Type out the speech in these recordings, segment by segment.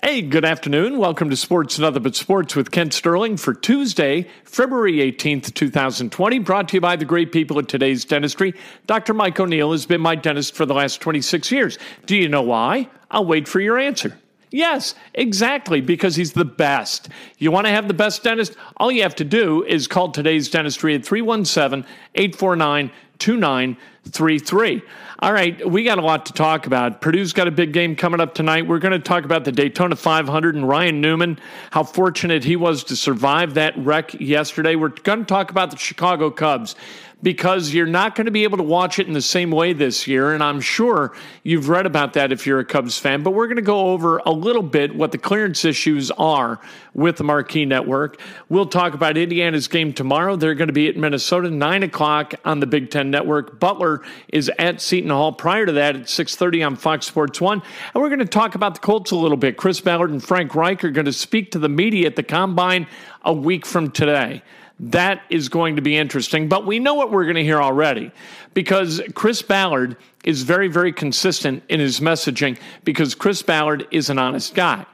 Hey, good afternoon. Welcome to Sports and Other But Sports with Kent Sterling for Tuesday, February 18th, 2020, brought to you by the great people at Today's Dentistry. Dr. Mike O'Neill has been my dentist for the last 26 years. Do you know why? I'll wait for your answer. Yes, exactly, because he's the best. You want to have the best dentist? All you have to do is call Today's Dentistry at 317-849-2933. All right, we got a lot to talk about. Purdue's got a big game coming up tonight. We're going to talk about the Daytona 500 and Ryan Newman, how fortunate he was to survive that wreck yesterday. We're going to talk about the Chicago Cubs, because you're not going to be able to watch it in the same way this year, and I'm sure you've read about that if you're a Cubs fan, but we're going to go over a little bit what the clearance issues are with the Marquee Network. We'll talk about Indiana's game tomorrow. They're going to be at Minnesota, 9 o'clock on the Big Ten Network. Butler is at Seton Hall. Prior to that, at 6:30 on Fox Sports 1, and we're going to talk about the Colts a little bit. Chris Ballard and Frank Reich are going to speak to the media at the Combine a week from today. That is going to be interesting, but we know what we're going to hear already, because Chris Ballard is very, very consistent in his messaging, because Chris Ballard is an honest guy.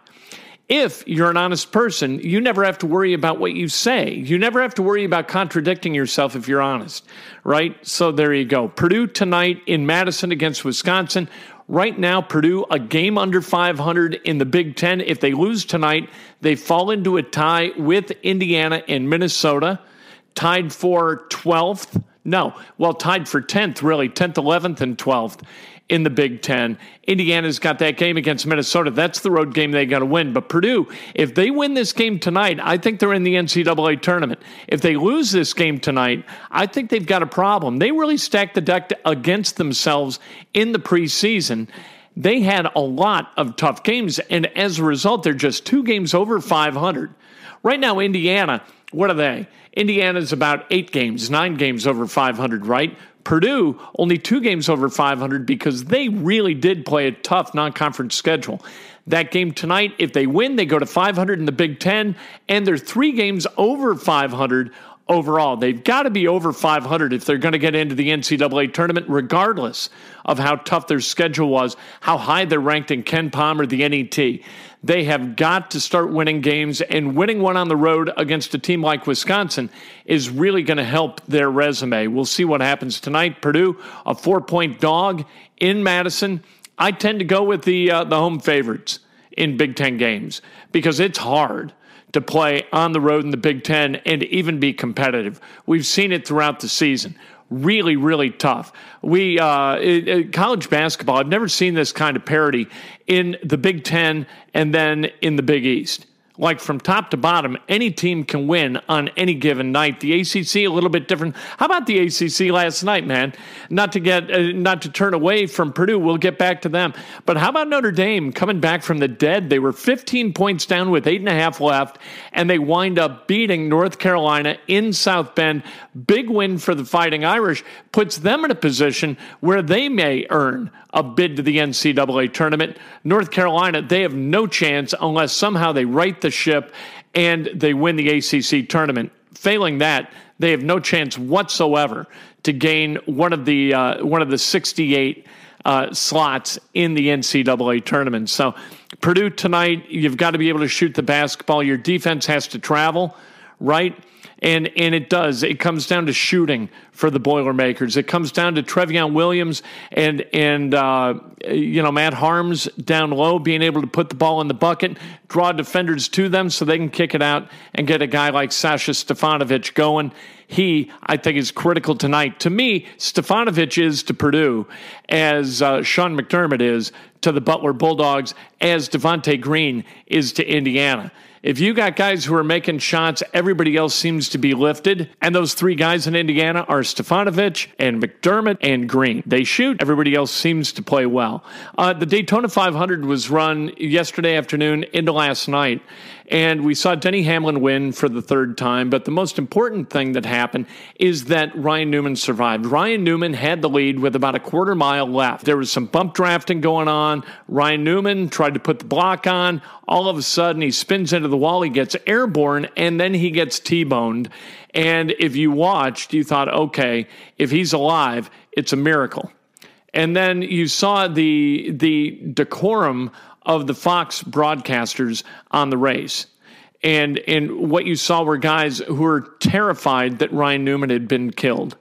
If you're an honest person, you never have to worry about what you say. You never have to worry about contradicting yourself if you're honest, right? So there you go. Purdue tonight in Madison against Wisconsin. Right now, Purdue, a game under 500 in the Big Ten. If they lose tonight, they fall into a tie with Indiana and Minnesota, tied for 12th. No, well, tied for 10th, really, 10th, 11th, and 12th in the Big Ten. Indiana's got that game against Minnesota. That's the road game they got to win. But Purdue, if they win this game tonight, I think they're in the NCAA tournament. If they lose this game tonight, I think they've got a problem. They really stacked the deck against themselves in the preseason. They had a lot of tough games, and as a result, they're just two games over 500. Right now, Indiana, what are they? Indiana's about 9 games over 500, right? Purdue, only 2 games over 500, because they really did play a tough non-conference schedule. That game tonight, if they win, they go to 500 in the Big Ten, and they're 3 games over 500 overall. They've got to be over 500 if they're going to get into the NCAA tournament, regardless of how tough their schedule was, how high they're ranked in Ken Palm or the NET. They have got to start winning games, and winning one on the road against a team like Wisconsin is really going to help their resume. We'll see what happens tonight. Purdue, a 4-point dog in Madison. I tend to go with the home favorites in Big Ten games, because it's hard to play on the road in the Big Ten and even be competitive. We've seen it throughout the season. Really, really tough. College basketball, I've never seen this kind of parity in the Big Ten and then in the Big East. Like from top to bottom, any team can win on any given night. The ACC, a little bit different. How about the ACC last night, man? Not to turn away from Purdue. We'll get back to them. But how about Notre Dame coming back from the dead? They were 15 points down with 8.5 left, and they wind up beating North Carolina in South Bend. Big win for the Fighting Irish puts them in a position where they may earn a bid to the NCAA tournament. North Carolina, they have no chance unless somehow they right the ship and they win the ACC tournament. Failing that, they have no chance whatsoever to gain one of the 68 slots in the NCAA tournament. So Purdue tonight, you've got to be able to shoot the basketball. Your defense has to travel, right? And it does. It comes down to shooting for the Boilermakers. It comes down to Trevion Williams and Matt Harms down low, being able to put the ball in the bucket, draw defenders to them so they can kick it out and get a guy like Sasha Stefanovic going. He, I think, is critical tonight. To me, Stefanovic is to Purdue as Sean McDermott is to the Butler Bulldogs, as Devontae Green is to Indiana. If you got guys who are making shots, everybody else seems to be lifted. And those three guys in Indiana are Stefanovic and McDermott and Green. They shoot. Everybody else seems to play well. The Daytona 500 was run yesterday afternoon into last night. And we saw Denny Hamlin win for the third time. But the most important thing that happened is that Ryan Newman survived. Ryan Newman had the lead with about a quarter mile left. There was some bump drafting going on. Ryan Newman tried to put the block on. All of a sudden, he spins into the wall. He gets airborne, and then he gets T-boned. And if you watched, you thought, okay, if he's alive, it's a miracle. And then you saw the decorum of the Fox broadcasters on the race. And what you saw were guys who were terrified that Ryan Newman had been killed.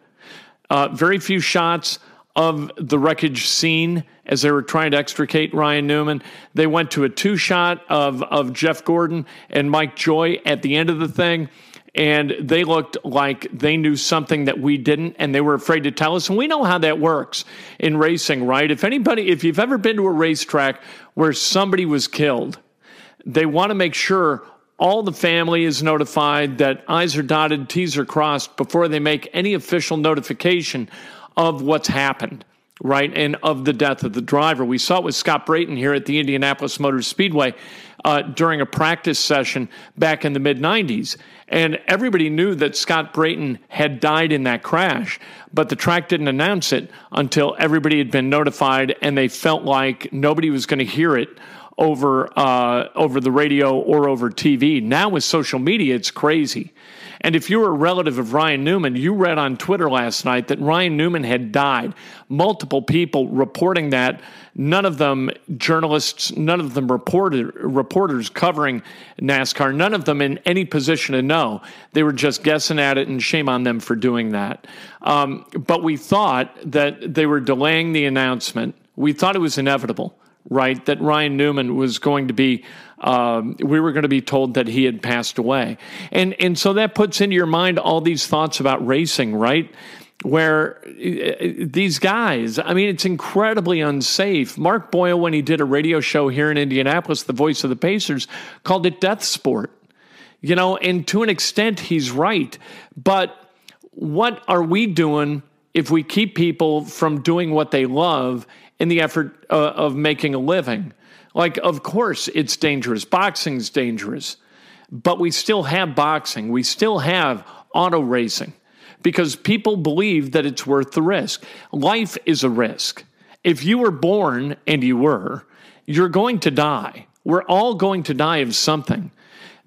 Very few shots of the wreckage scene as they were trying to extricate Ryan Newman. They went to a two-shot of Jeff Gordon and Mike Joy at the end of the thing, and they looked like they knew something that we didn't, and they were afraid to tell us. And we know how that works in racing, right? If you've ever been to a racetrack where somebody was killed, they want to make sure all the family is notified, that I's are dotted, T's are crossed, before they make any official notification of what's happened, right, and of the death of the driver. We saw it with Scott Brayton here at the Indianapolis Motor Speedway during a practice session back in the mid-'90s. And everybody knew that Scott Brayton had died in that crash, but the track didn't announce it until everybody had been notified, and they felt like nobody was going to hear it over the radio or over TV. Now with social media, it's crazy. And if you were a relative of Ryan Newman, you read on Twitter last night that Ryan Newman had died. Multiple people reporting that, none of them journalists, none of them reporters covering NASCAR, none of them in any position to know. They were just guessing at it, and shame on them for doing that. But we thought that they were delaying the announcement. We thought it was inevitable, right, that Ryan Newman was going to be, we were going to be told that he had passed away. And so that puts into your mind all these thoughts about racing, right, where these guys, I mean, it's incredibly unsafe. Mark Boyle, when he did a radio show here in Indianapolis, the voice of the Pacers, called it death sport. You know, and to an extent, he's right. But what are we doing if we keep people from doing what they love in the effort of making a living? Like, of course it's dangerous. Boxing's dangerous. But we still have boxing. We still have auto racing because people believe that it's worth the risk. Life is a risk. If you were born, and you were, you're going to die. We're all going to die of something.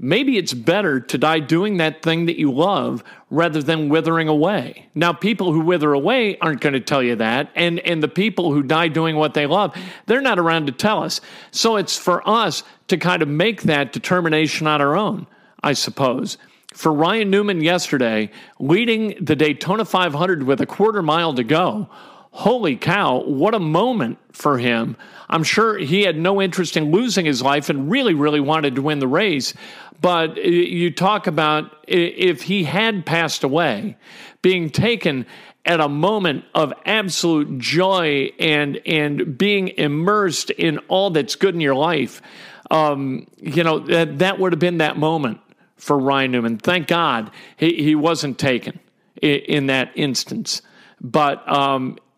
Maybe it's better to die doing that thing that you love rather than withering away. Now, people who wither away aren't going to tell you that, and the people who die doing what they love, they're not around to tell us. So it's for us to kind of make that determination on our own, I suppose. For Ryan Newman yesterday, leading the Daytona 500 with a quarter mile to go, holy cow, what a moment for him. I'm sure he had no interest in losing his life and really, really wanted to win the race. But you talk about if he had passed away, being taken at a moment of absolute joy and being immersed in all that's good in your life, that would have been that moment for Ryan Newman. Thank God he wasn't taken in that instance. But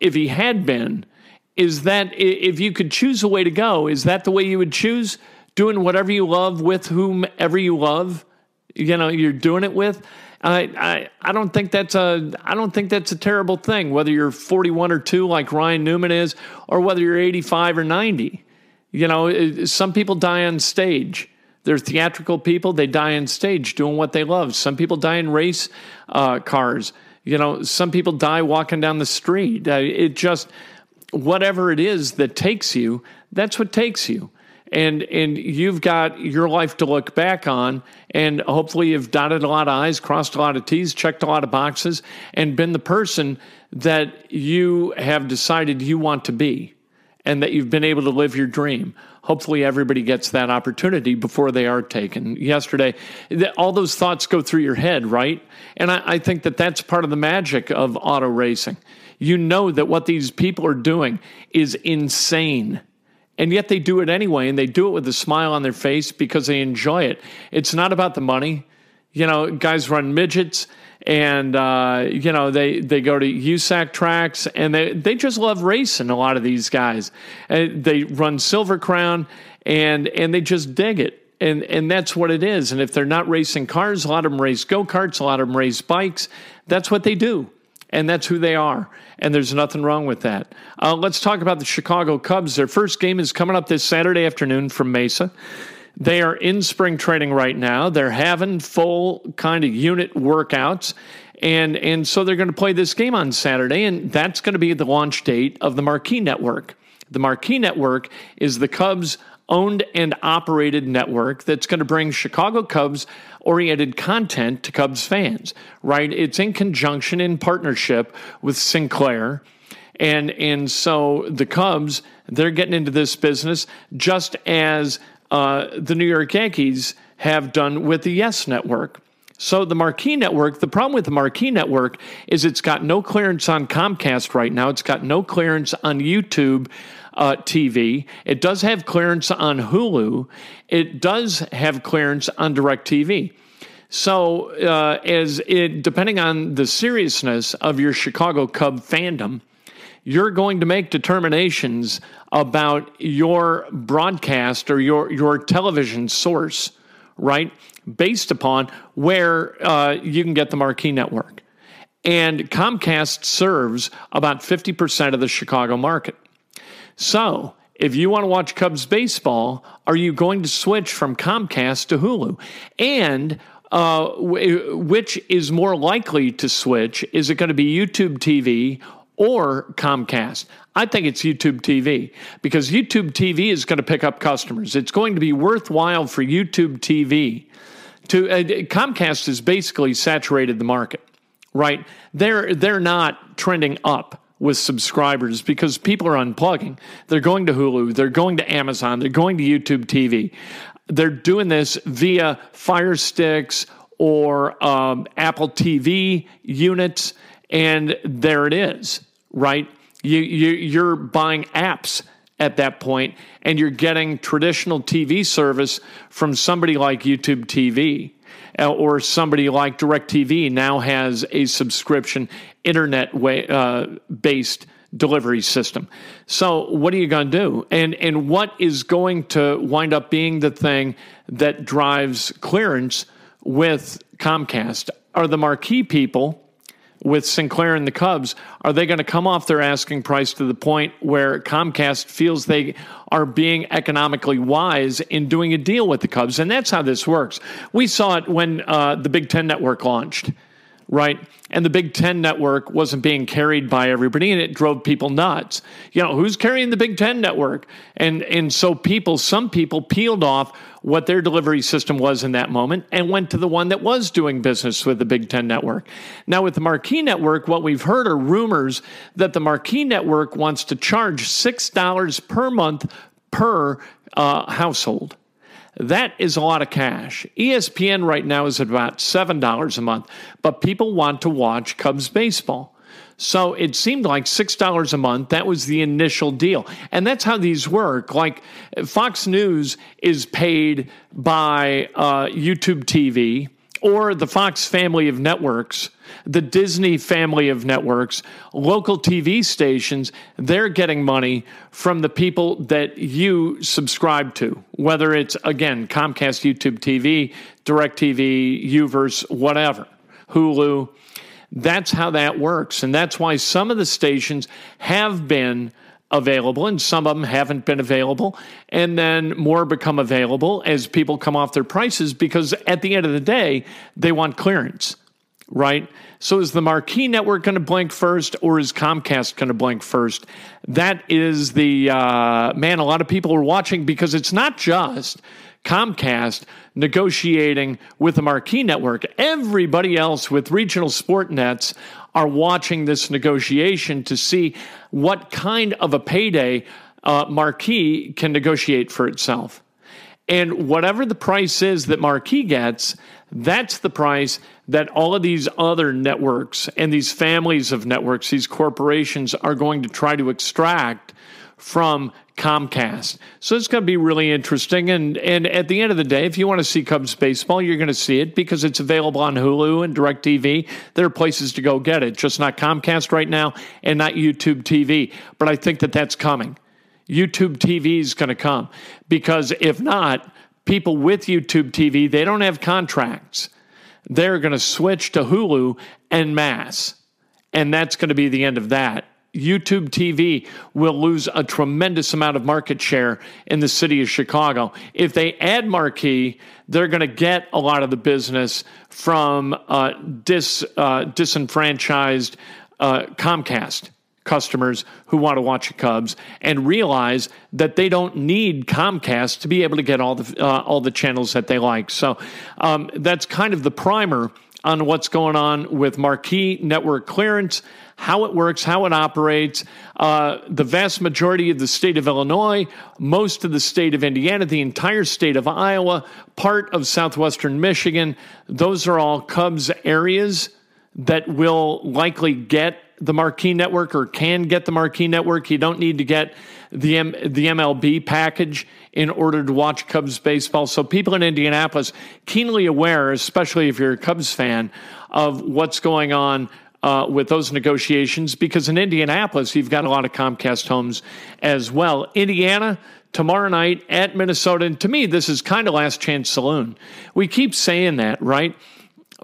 if he had been, is that if you could choose a way to go, is that the way you would choose? Doing whatever you love with whomever you love, you're doing it with? I don't think that's a terrible thing, whether you're 41 or 2 like Ryan Newman is, or whether you're 85 or 90. You know, some people die on stage. They're theatrical people. They die on stage doing what they love. Some people die in race cars. You know, some people die walking down the street. It just, whatever it is that takes you, that's what takes you. And you've got your life to look back on, and hopefully you've dotted a lot of I's, crossed a lot of T's, checked a lot of boxes, and been the person that you have decided you want to be, and that you've been able to live your dream. Hopefully everybody gets that opportunity before they are taken. Yesterday, all those thoughts go through your head, right? And I think that that's part of the magic of auto racing. You know that what these people are doing is insane. And yet they do it anyway, and they do it with a smile on their face because they enjoy it. It's not about the money. You know, guys run midgets, and, you know, they go to USAC tracks, and they just love racing, a lot of these guys. And they run Silver Crown, and they just dig it. And that's what it is. And if they're not racing cars, a lot of them race go-karts, a lot of them race bikes. That's what they do. And that's who they are, and there's nothing wrong with that. Let's talk about the Chicago Cubs. Their first game is coming up this Saturday afternoon from Mesa. They are in spring training right now. They're having full kind of unit workouts, and so they're going to play this game on Saturday, and that's going to be the launch date of the Marquee Network. The Marquee Network is the Cubs' owned and operated network that's going to bring Chicago Cubs-oriented content to Cubs fans, right? It's in conjunction, in partnership with Sinclair. And so the Cubs, they're getting into this business just as the New York Yankees have done with the Yes Network. So the Marquee Network, the problem with the Marquee Network is it's got no clearance on Comcast right now. It's got no clearance on YouTube TV. It does have clearance on Hulu. It does have clearance on DirecTV. So depending on the seriousness of your Chicago Cub fandom, you're going to make determinations about your broadcast or your television source, right, based upon where you can get the Marquee Network. And Comcast serves about 50% of the Chicago market. So, if you want to watch Cubs baseball, are you going to switch from Comcast to Hulu? And which is more likely to switch? Is it going to be YouTube TV or Comcast? I think it's YouTube TV, because YouTube TV is going to pick up customers. It's going to be worthwhile for YouTube TV to Comcast has basically saturated the market, right? They're not trending up with subscribers because people are unplugging. They're going to Hulu. They're going to Amazon. They're going to YouTube TV. They're doing this via Fire Sticks or Apple TV units, and there it is, right? You're buying apps at that point, and you're getting traditional TV service from somebody like YouTube TV. Or somebody like DirecTV now has a subscription internet-based delivery system. So what are you going to do? And what is going to wind up being the thing that drives clearance with Comcast? Are the Marquee people with Sinclair and the Cubs, are they going to come off their asking price to the point where Comcast feels they are being economically wise in doing a deal with the Cubs? And that's how this works. We saw it when the Big Ten Network launched, right? And the Big Ten Network wasn't being carried by everybody, and it drove people nuts. You know, who's carrying the Big Ten Network? And so some people peeled off what their delivery system was in that moment and went to the one that was doing business with the Big Ten Network. Now, with the Marquee Network, what we've heard are rumors that the Marquee Network wants to charge $6 per month per household. That is a lot of cash. ESPN right now is at about $7 a month, but people want to watch Cubs baseball. So it seemed like $6 a month. That was the initial deal. And that's how these work. Like Fox News is paid by YouTube TV or the Fox family of networks, the Disney family of networks, local TV stations. They're getting money from the people that you subscribe to, whether it's, again, Comcast, YouTube TV, DirecTV, Uverse, whatever. Hulu. That's how that works. And that's why some of the stations have been available and some of them haven't been available. And then more become available as people come off their prices, because at the end of the day, they want clearance, right? So is the Marquee Network going to blink first, or is Comcast going to blink first? That is the, man, a lot of people are watching, because it's not just Comcast negotiating with the Marquee Network. Everybody else with regional sport nets are watching this negotiation to see what kind of a payday Marquee can negotiate for itself. And whatever the price is that Marquee gets, that's the price that all of these other networks and these families of networks, these corporations, are going to try to extract from Comcast. So it's going to be really interesting. And at the end of the day, if you want to see Cubs baseball, you're going to see it because it's available on Hulu and DirecTV. There are places to go get it, just not Comcast right now and not YouTube TV. But I think that that's coming. YouTube TV is going to come, because if not, people with YouTube TV, they don't have contracts. They're going to switch to Hulu en masse. And that's going to be the end of that. YouTube TV will lose a tremendous amount of market share in the city of Chicago. If they add Marquee, they're going to get a lot of the business from disenfranchised Comcast customers who want to watch the Cubs and realize that they don't need Comcast to be able to get all the channels that they like. So that's kind of the primer on what's going on with Marquee Network clearance, how it works, how it operates. The vast majority of the state of Illinois, most of the state of Indiana, the entire state of Iowa, part of southwestern Michigan, those are all Cubs areas that will likely get the Marquee Network or can get the Marquee Network. You don't need to get the MLB package in order to watch Cubs baseball. So people in Indianapolis, keenly aware, especially if you're a Cubs fan, of what's going on with those negotiations, because in Indianapolis, you've got a lot of Comcast homes as well. Indiana, tomorrow night at Minnesota. And to me, this is kind of last chance saloon. We keep saying that, right?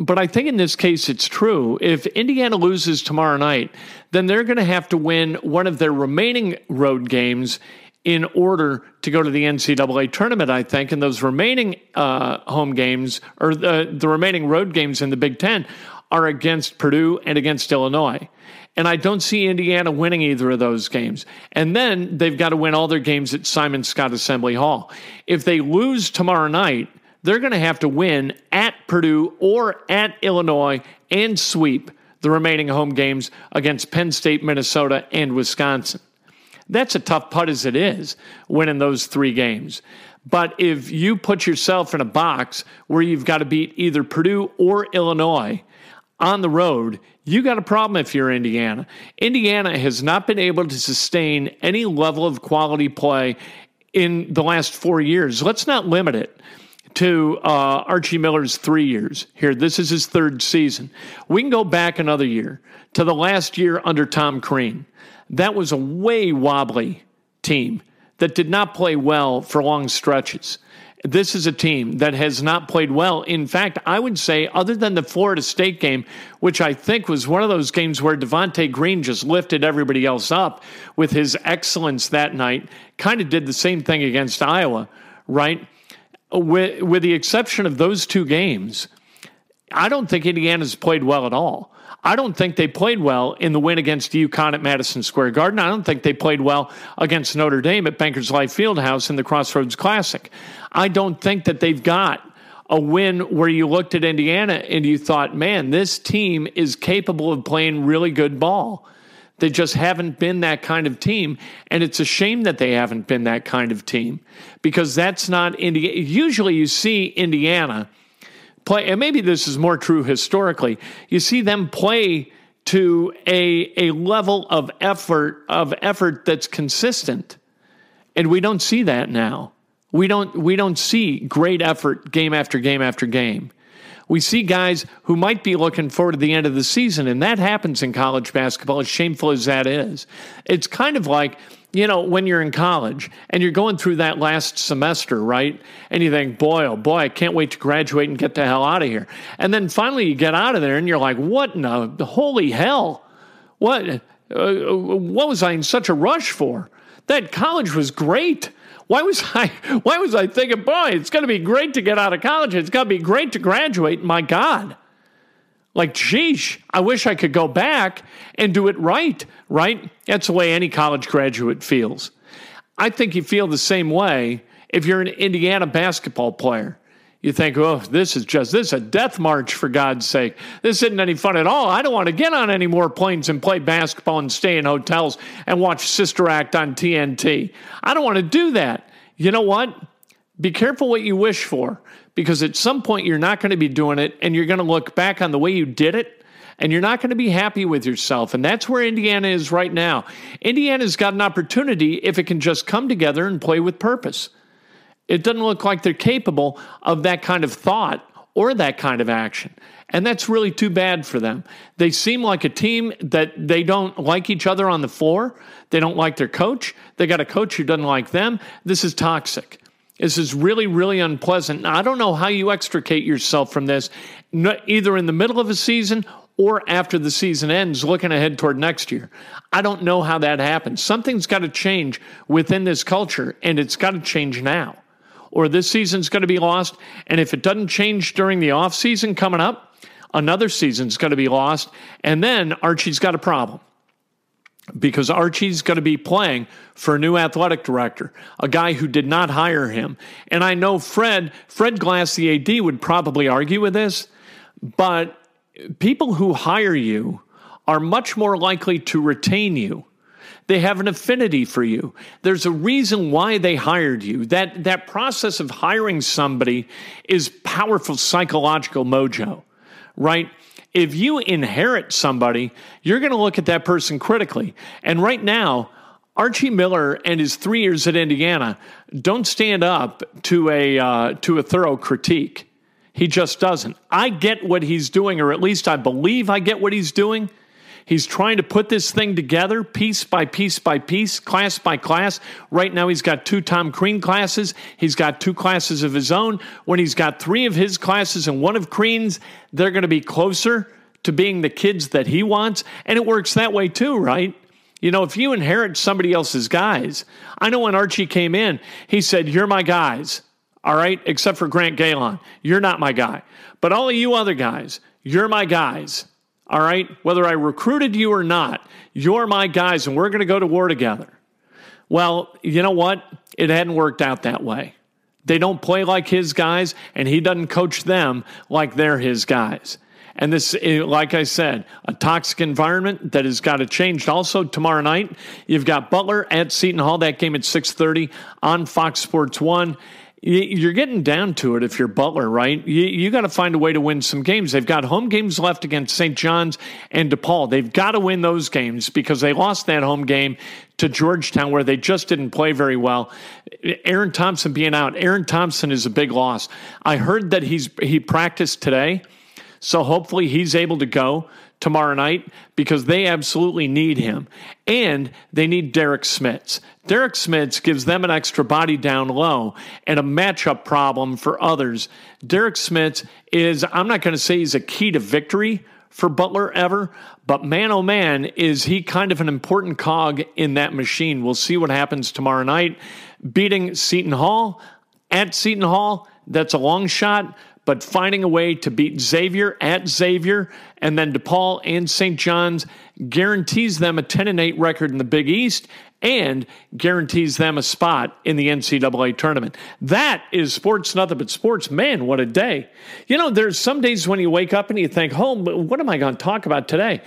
But I think in this case, it's true. If Indiana loses tomorrow night, then they're going to have to win one of their remaining road games in order to go to the NCAA tournament, I think. And those remaining home games, or the remaining road games in the Big Ten, are against Purdue and against Illinois. And I don't see Indiana winning either of those games. And then they've got to win all their games at Simon Scott Assembly Hall. If they lose tomorrow night, they're going to have to win at Purdue or at Illinois and sweep the remaining home games against Penn State, Minnesota, and Wisconsin. That's a tough putt as it is, winning those three games. But if you put yourself in a box where you've got to beat either Purdue or Illinois on the road, you got a problem if you're Indiana. Indiana has not been able to sustain any level of quality play in the last 4 years. Let's not limit it to Archie Miller's 3 years here. This is his third season. We can go back another year to the last year under Tom Crean. That was a way wobbly team that did not play well for long stretches. This is a team that has not played well. In fact, I would say, other than the Florida State game, which I think was one of those games where Devontae Green just lifted everybody else up with his excellence that night, kind of did the same thing against Iowa, right? With the exception of those two games, I don't think Indiana's played well at all. I don't think they played well in the win against UConn at Madison Square Garden. I don't think they played well against Notre Dame at Bankers Life Fieldhouse in the Crossroads Classic. I don't think that they've got a win where you looked at Indiana and you thought, man, this team is capable of playing really good ball. They just haven't been that kind of team, and it's a shame that they haven't been that kind of team, because that's not Indiana. Usually you see Indiana play, and maybe this is more true historically, you see them play to a level of effort that's consistent, and we don't see that now. We don't see great effort game after game after game. We see guys who might be looking forward to the end of the season, and that happens in college basketball, as shameful as that is. It's kind of like, you know, when you're in college and you're going through that last semester, right? And you think, boy, oh boy, I can't wait to graduate and get the hell out of here. And then finally you get out of there and you're like, what in the holy hell? What was I in such a rush for? That college was great. Why was I thinking, boy, it's going to be great to get out of college. It's going to be great to graduate. My God. Like, geez, I wish I could go back and do it right, right? That's the way any college graduate feels. I think you feel the same way if you're an Indiana basketball player. You think, oh, this is a death march, for God's sake. This isn't any fun at all. I don't want to get on any more planes and play basketball and stay in hotels and watch Sister Act on TNT. I don't want to do that. You know what? Be careful what you wish for, because at some point you're not going to be doing it, and you're going to look back on the way you did it, and you're not going to be happy with yourself. And that's where Indiana is right now. Indiana's got an opportunity if it can just come together and play with purpose. It doesn't look like they're capable of that kind of thought or that kind of action. And that's really too bad for them. They seem like a team that they don't like each other on the floor. They don't like their coach. They got a coach who doesn't like them. This is toxic. This is really, really unpleasant. Now, I don't know how you extricate yourself from this, either in the middle of a season or after the season ends, looking ahead toward next year. I don't know how that happens. Something's got to change within this culture, and it's got to change now, or this season's going to be lost. And if it doesn't change during the off season coming up, another season's going to be lost. And then Archie's got a problem, because Archie's going to be playing for a new athletic director, a guy who did not hire him. And I know Fred Glass, the AD, would probably argue with this, but people who hire you are much more likely to retain you. They have an affinity for you. There's a reason why they hired you. That process of hiring somebody is powerful psychological mojo, right? If you inherit somebody, you're going to look at that person critically. And right now, Archie Miller and his 3 years at Indiana don't stand up to a thorough critique. He just doesn't. I get what he's doing, or at least I believe I get what he's doing. He's trying to put this thing together piece by piece by piece, class by class. Right now he's got two Tom Crean classes. He's got two classes of his own. When he's got three of his classes and one of Crean's, they're going to be closer to being the kids that he wants. And it works that way too, right? You know, if you inherit somebody else's guys, I know when Archie came in, he said, you're my guys, all right? Except for Grant Gaylon. You're not my guy. But all of you other guys, you're my guys. All right, whether I recruited you or not, you're my guys, and we're going to go to war together. Well, you know what? It hadn't worked out that way. They don't play like his guys, and he doesn't coach them like they're his guys. And this, like I said, a toxic environment that has got to change. Also, tomorrow night, you've got Butler at Seton Hall. That game at 6:30 on Fox Sports 1. You're getting down to it if you're Butler, right? You got to find a way to win some games. They've got home games left against St. John's and DePaul. They've got to win those games, because they lost that home game to Georgetown, where they just didn't play very well. Aaron Thompson being out. Aaron Thompson is a big loss. I heard that he practiced today, so hopefully he's able to go tomorrow night, because they absolutely need him. And they need Derek Smits. Derek Smits gives them an extra body down low and a matchup problem for others. Derek Smits is, I'm not going to say he's a key to victory for Butler ever, but man, oh man, is he kind of an important cog in that machine. We'll see what happens tomorrow night. Beating Seton Hall at Seton Hall, that's a long shot, but finding a way to beat Xavier at Xavier and then DePaul and St. John's guarantees them a 10-8 record in the Big East and guarantees them a spot in the NCAA tournament. That is sports, nothing but sports. Man, what a day. You know, there's some days when you wake up and you think, oh, what am I going to talk about today?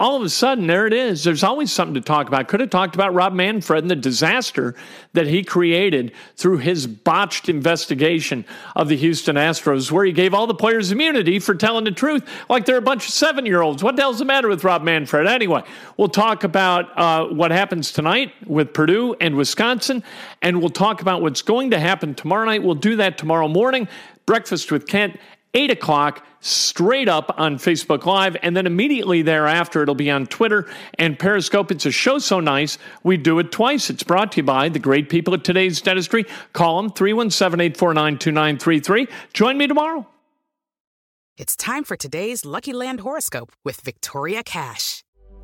All of a sudden, there it is. There's always something to talk about. Could have talked about Rob Manfred and the disaster that he created through his botched investigation of the Houston Astros, where he gave all the players immunity for telling the truth like they're a bunch of seven-year-olds. What the hell's the matter with Rob Manfred? Anyway, we'll talk about what happens tonight with Purdue and Wisconsin, and we'll talk about what's going to happen tomorrow night. We'll do that tomorrow morning. Breakfast with Kent 8 o'clock straight up on Facebook Live, and then immediately thereafter it'll be on Twitter and Periscope. It's a show so nice, we do it twice. It's brought to you by the great people at Today's Dentistry. Call them, 317-849-2933. Join me tomorrow. It's time for today's Lucky Land Horoscope with Victoria Cash.